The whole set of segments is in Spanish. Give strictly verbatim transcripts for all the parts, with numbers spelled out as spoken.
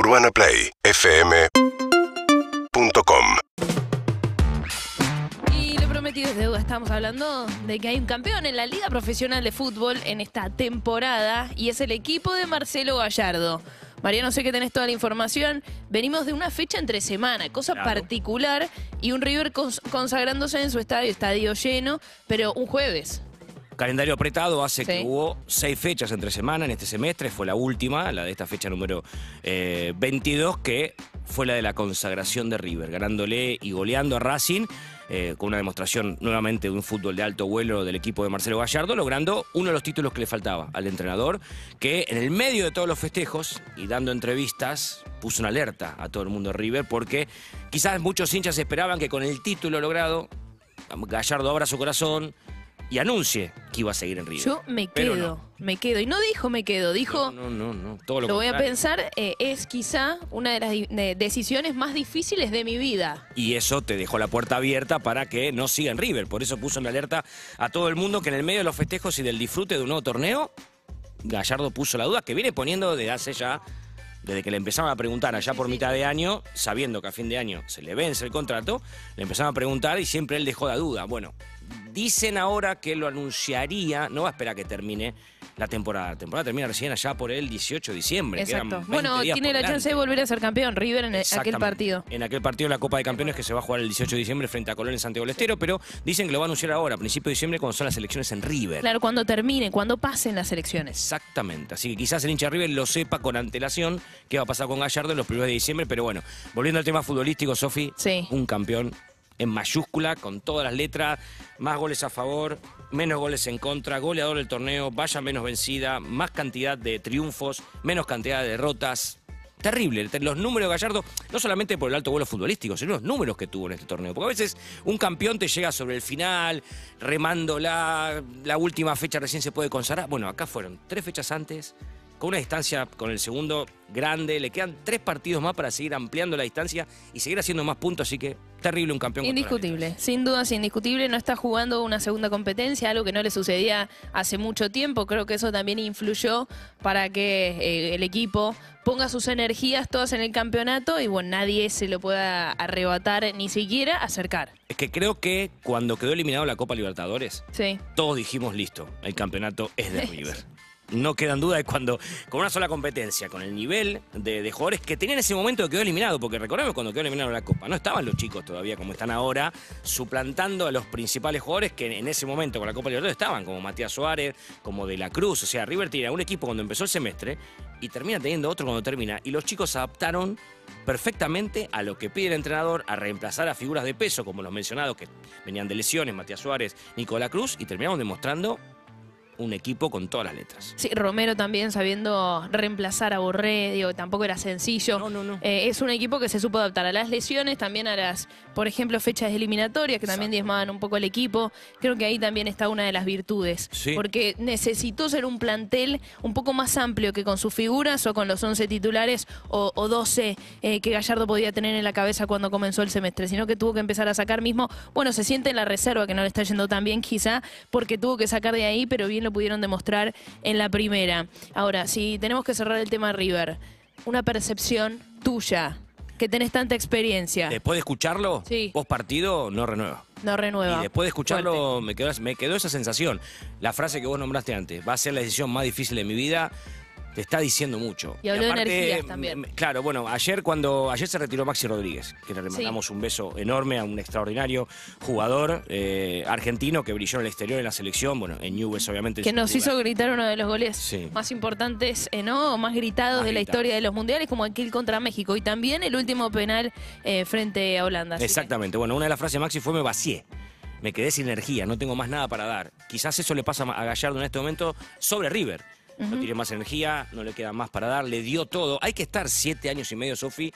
urbana play f m punto com. Y lo prometido es deuda, estamos hablando de que hay un campeón en la Liga Profesional de Fútbol en esta temporada y es el equipo de Marcelo Gallardo. Mariano, sé que tenés toda la información. Venimos de una fecha entre semana, cosa claro. particular, y un River consagrándose en su estadio, estadio lleno, pero un jueves. Calendario apretado hace sí. que hubo seis fechas entre semana en este semestre. Fue la última, la de esta fecha número eh, veintidós, que fue la de la consagración de River, ganándole y goleando a Racing, eh, con una demostración nuevamente de un fútbol de alto vuelo del equipo de Marcelo Gallardo, logrando uno de los títulos que le faltaba al entrenador, que en el medio de todos los festejos y dando entrevistas puso una alerta a todo el mundo de River, porque quizás muchos hinchas esperaban que con el título logrado Gallardo abra su corazón y anuncie que iba a seguir en River. Yo me quedo, no. me quedo. Y no dijo me quedo, dijo... No, no, no, no. Todo lo, lo voy a pensar, eh, es quizá una de las de decisiones más difíciles de mi vida. Y eso te dejó la puerta abierta para que no siga en River. Por eso puso en alerta a todo el mundo que en el medio de los festejos y del disfrute de un nuevo torneo, Gallardo puso la duda que viene poniendo desde hace ya... Desde que le empezaron a preguntar allá por mitad de año, sabiendo que a fin de año se le vence el contrato, le empezaron a preguntar y siempre él dejó la duda. Bueno, dicen ahora que lo anunciaría, no va a esperar que termine la temporada. La temporada termina recién allá por el dieciocho de diciembre. Exacto. Bueno, tiene la chance de volver a ser campeón River en aquel partido. En aquel partido de la Copa de Campeones que se va a jugar el dieciocho de diciembre frente a Colón en Santiago del Estero, pero dicen que lo va a anunciar ahora, a principios de diciembre, cuando son las elecciones en River. Claro, cuando termine, cuando pasen las elecciones. Exactamente. Así que quizás el hincha de River lo sepa con antelación qué va a pasar con Gallardo en los primeros de diciembre, pero bueno, volviendo al tema futbolístico, Sofi, sí. un campeón en mayúscula, con todas las letras, más goles a favor, menos goles en contra, goleador del torneo, valla menos vencida, más cantidad de triunfos, menos cantidad de derrotas. Terrible, los números de Gallardo, no solamente por el alto vuelo futbolístico, sino los números que tuvo en este torneo. Porque a veces un campeón te llega sobre el final, remándola, la última fecha recién se puede consagrar. Bueno, acá fueron tres fechas antes, con una distancia con el segundo grande, le quedan tres partidos más para seguir ampliando la distancia y seguir haciendo más puntos, así que terrible un campeón. Indiscutible, sin dudas indiscutible, no está jugando una segunda competencia, algo que no le sucedía hace mucho tiempo, creo que eso también influyó para que eh, el equipo ponga sus energías todas en el campeonato y bueno, nadie se lo pueda arrebatar ni siquiera acercar. Es que creo que cuando quedó eliminado la Copa Libertadores, sí. todos dijimos listo, el campeonato es de River. No quedan dudas de cuando, con una sola competencia, con el nivel de, de jugadores que tenían en ese momento que quedó eliminado, porque recordemos cuando quedó eliminado la Copa, no estaban los chicos todavía como están ahora, suplantando a los principales jugadores que en ese momento con la Copa Libertadores estaban, como Matías Suárez, como De La Cruz. O sea, River tenía un equipo cuando empezó el semestre y termina teniendo otro cuando termina. Y los chicos adaptaron perfectamente a lo que pide el entrenador, a reemplazar a figuras de peso, como los mencionados que venían de lesiones, Matías Suárez, Nicolás Cruz, y terminaron demostrando un equipo con todas las letras. Sí, Romero también sabiendo reemplazar a Borré, digo, tampoco era sencillo. No, no, no. Eh, es un equipo que se supo adaptar a las lesiones, también a las, por ejemplo, fechas eliminatorias, que Exacto. también diezmaban un poco el equipo. Creo que ahí también está una de las virtudes. Sí. Porque necesitó ser un plantel un poco más amplio que con sus figuras o con los once titulares o, o doce eh, que Gallardo podía tener en la cabeza cuando comenzó el semestre, sino que tuvo que empezar a sacar mismo. Bueno, se siente en la reserva que no le está yendo tan bien quizá, porque tuvo que sacar de ahí, pero bien pudieron demostrar en la primera. Ahora, si tenemos que cerrar el tema River, una percepción tuya, que tenés tanta experiencia. Después de escucharlo, sí. post partido, no renueva. No renueva. Y después de escucharlo, me quedó, me quedó esa sensación. La frase que vos nombraste antes, va a ser la decisión más difícil de mi vida, te está diciendo mucho. Y habló y aparte, de energías también. Claro, bueno, ayer cuando ayer se retiró Maxi Rodríguez, que le mandamos sí. un beso enorme a un extraordinario jugador eh, argentino que brilló en el exterior en la selección, bueno, en Newell's obviamente. Que nos hizo gritar uno de los goles sí. más importantes, eh, ¿no? O más gritados más de gritados. La historia de los mundiales, como aquel contra México. Y también el último penal eh, frente a Holanda. Exactamente. Que... Bueno, una de las frases de Maxi fue me vacié. Me quedé sin energía, no tengo más nada para dar. Quizás eso le pasa a Gallardo en este momento sobre River. No tiene más energía, no le queda más para dar, le dio todo. Hay que estar siete años y medio, Sofi,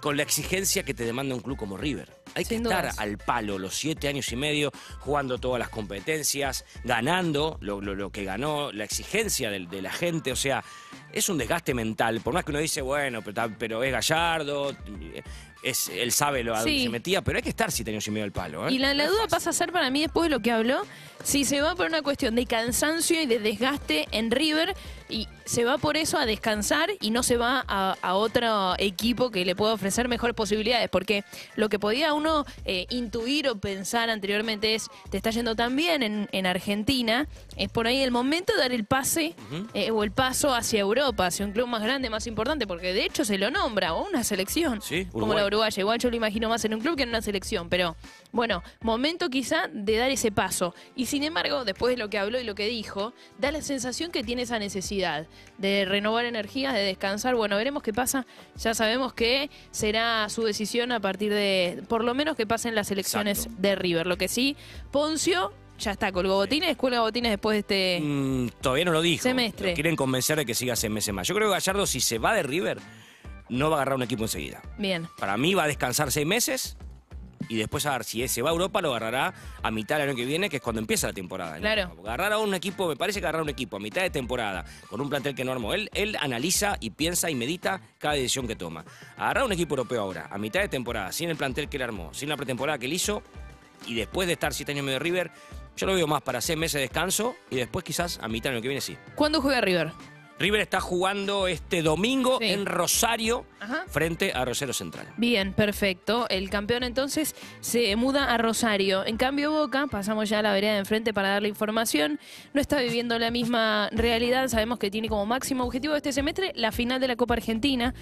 con la exigencia que te demanda un club como River. Hay que estar al palo los siete años y medio, jugando todas las competencias, ganando lo, lo, lo que ganó, la exigencia de, de la gente. O sea, es un desgaste mental. Por más que uno dice, bueno, pero, pero es Gallardo... Es, él sabe lo a dónde sí. se metía, pero hay que estar siete años y medio al palo. ¿eh? Y la, la duda pasa a ser para mí, después de lo que habló, si se va por una cuestión de cansancio y de desgaste en River, y se va por eso a descansar y no se va a, a otro equipo que le pueda ofrecer mejores posibilidades, porque lo que podía uno eh, intuir o pensar anteriormente es, te está yendo tan bien en, en Argentina, es por ahí el momento de dar el pase uh-huh. eh, o el paso hacia Europa, hacia un club más grande, más importante, porque de hecho se lo nombra, o una selección, sí, como la uruguaya. Igual yo lo imagino más en un club que en una selección, pero bueno, momento quizá de dar ese paso. Y sin embargo, después de lo que habló y lo que dijo, da la sensación que tiene esa necesidad de renovar energías, de descansar. Bueno, veremos qué pasa. Ya sabemos que será su decisión a partir de, por lo menos, que pasen las elecciones Exacto. de River. Lo que sí, Poncio ya está, colgó botines, cuelga botines después de este mm, todavía no lo dijo. Semestre. Lo quieren convencer de que siga seis meses más. Yo creo que Gallardo, si se va de River, no va a agarrar un equipo enseguida. Bien. Para mí va a descansar seis meses. Y después, a ver, si se va a Europa, lo agarrará a mitad del año que viene, que es cuando empieza la temporada, ¿no? Claro. Agarrar a un equipo, me parece que agarrar a un equipo a mitad de temporada, con un plantel que no armó. Él, él analiza y piensa y medita cada decisión que toma. Agarrar a un equipo europeo ahora, a mitad de temporada, sin el plantel que él armó, sin la pretemporada que él hizo, y después de estar siete años medio de River, yo lo veo más para seis meses de descanso, y después quizás a mitad del año que viene sí. ¿Cuándo juega River? River está jugando este domingo sí. en Rosario, Ajá. frente a Rosario Central. Bien, perfecto. El campeón entonces se muda a Rosario. En cambio Boca, pasamos ya a la vereda de enfrente para darle información, no está viviendo la misma realidad. Sabemos que tiene como máximo objetivo este semestre la final de la Copa Argentina.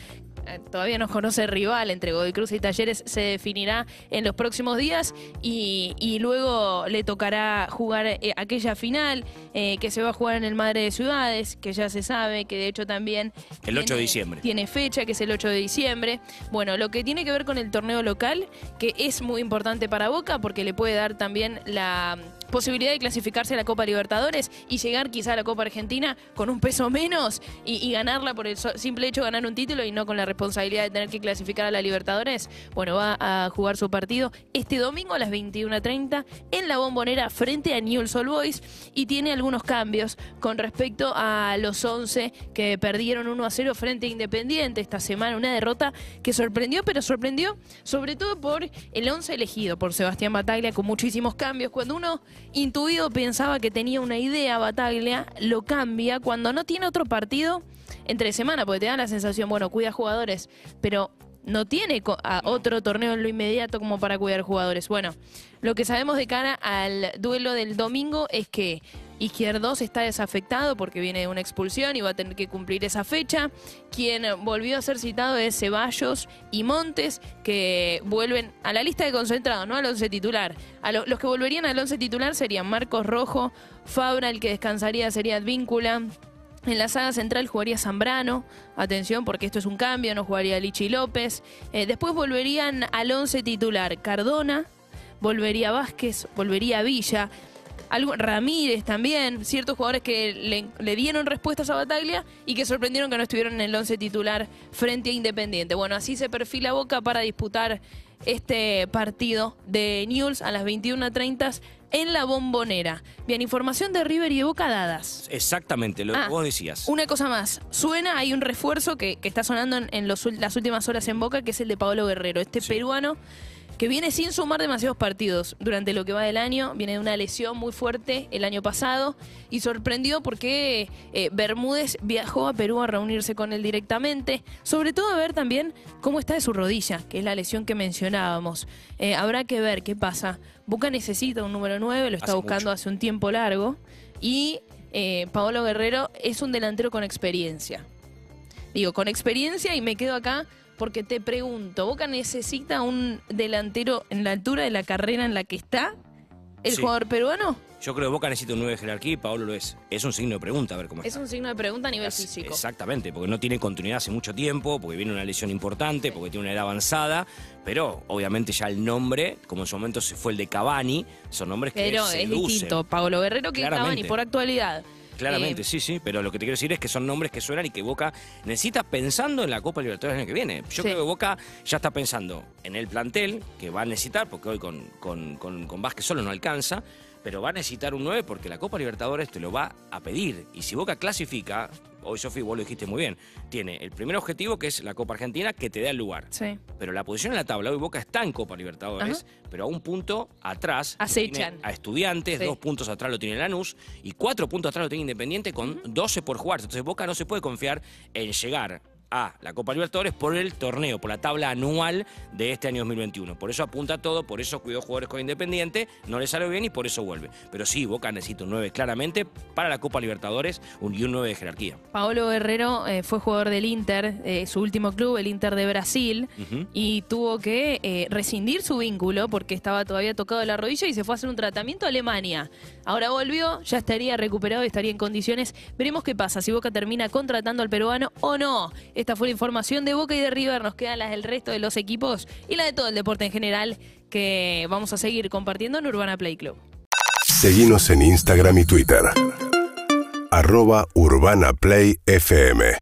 Eh, todavía no conoce el rival, entre Godoy Cruz y Talleres se definirá en los próximos días y, y luego le tocará jugar eh, aquella final eh, que se va a jugar en el Madre de Ciudades, que ya se sabe, que de hecho también el ocho de diciembre tiene fecha, que es el ocho de diciembre. Bueno, lo que tiene que ver con el torneo local, que es muy importante para Boca porque le puede dar también la posibilidad de clasificarse a la Copa Libertadores y llegar quizá a la Copa Argentina con un peso menos y, y ganarla por el simple hecho de ganar un título y no con la responsabilidad de tener que clasificar a la Libertadores. Bueno, va a jugar su partido este domingo a las veintiuna treinta en la Bombonera frente a Newell's Old Boys, y tiene algunos cambios con respecto a los once que perdieron uno a cero frente a Independiente esta semana, una derrota que sorprendió, pero sorprendió sobre todo por el once elegido por Sebastián Battaglia con muchísimos cambios. Cuando uno intuido pensaba que tenía una idea, Battaglia lo cambia cuando no tiene otro partido entre semana, porque te da la sensación, bueno, cuida jugadores, pero no tiene a otro torneo en lo inmediato como para cuidar jugadores. Bueno, lo que sabemos de cara al duelo del domingo es que Izquierdos está desafectado porque viene de una expulsión y va a tener que cumplir esa fecha. Quien volvió a ser citado es Ceballos y Montes, que vuelven a la lista de concentrados, no al once titular. A lo, los que volverían al once titular serían Marcos Rojo, Fabra, el que descansaría sería Advíncula. En la saga central jugaría Zambrano, atención porque esto es un cambio, no jugaría Lichi López. Eh, después volverían al once titular Cardona, volvería Vázquez, volvería Villa. Algo, Ramírez también, ciertos jugadores que le, le dieron respuestas a Battaglia y que sorprendieron que no estuvieron en el once titular frente a Independiente. Bueno, así se perfila Boca para disputar este partido de Newell's a las veintiuna treinta en la Bombonera. Bien, información de River y de Boca dadas. Exactamente, lo ah, que vos decías. Una cosa más, suena, hay un refuerzo que, que está sonando en, en los, las últimas horas en Boca, que es el de Paolo Guerrero, este sí. peruano, que viene sin sumar demasiados partidos durante lo que va del año, viene de una lesión muy fuerte el año pasado y sorprendió porque eh, Bermúdez viajó a Perú a reunirse con él directamente, sobre todo a ver también cómo está de su rodilla, que es la lesión que mencionábamos. Eh, habrá que ver qué pasa. Boca necesita un número nueve, lo está hace buscando mucho. hace un tiempo largo, y eh, Paolo Guerrero es un delantero con experiencia. Digo, con experiencia, y me quedo acá porque te pregunto, ¿Boca necesita un delantero en la altura de la carrera en la que está el sí. jugador peruano? Yo creo que Boca necesita un nueve de jerarquía y Paolo lo es. Es un signo de pregunta, a ver cómo es. Es un signo de pregunta a nivel es, físico. Exactamente, porque no tiene continuidad hace mucho tiempo, porque viene una lesión importante, sí. porque tiene una edad avanzada, pero obviamente ya el nombre, como en su momento se fue el de Cavani, son nombres que pero seducen. Pero es distinto, Paolo Guerrero que Claramente. Cavani, por actualidad. Claramente, eh, sí, sí, pero lo que te quiero decir es que son nombres que suenan y que Boca necesita pensando en la Copa Libertadores el año que viene. Yo sí. creo que Boca ya está pensando en el plantel que va a necesitar, porque hoy con, con, con, con Vázquez solo no alcanza, pero va a necesitar un nueve porque la Copa Libertadores te lo va a pedir. Y si Boca clasifica, hoy, Sofi, vos lo dijiste muy bien. Tiene el primer objetivo, que es la Copa Argentina, que te da el lugar. Sí. Pero la posición en la tabla, hoy Boca está en Copa Libertadores, ajá, pero a un punto atrás tiene a Estudiantes, sí, dos puntos atrás lo tiene Lanús y cuatro puntos atrás lo tiene Independiente con doce por jugar. Entonces Boca no se puede confiar en llegar a la Copa Libertadores por el torneo, por la tabla anual de este año dos mil veintiuno. Por eso apunta todo, por eso cuidó jugadores con Independiente, no le salió bien y por eso vuelve. Pero sí, Boca necesita un nueve claramente para la Copa Libertadores un, y un nueve de jerarquía. Paolo Guerrero eh, fue jugador del Inter, eh, su último club, el Inter de Brasil, uh-huh, y tuvo que eh, rescindir su vínculo porque estaba todavía tocado de la rodilla y se fue a hacer un tratamiento a Alemania. Ahora volvió, ya estaría recuperado y estaría en condiciones. Veremos qué pasa, si Boca termina contratando al peruano o no. Esta fue la información de Boca y de River. Nos quedan las del resto de los equipos y la de todo el deporte en general, que vamos a seguir compartiendo en Urbana Play Club. Seguinos en Instagram y Twitter. arroba Urbana Play F M.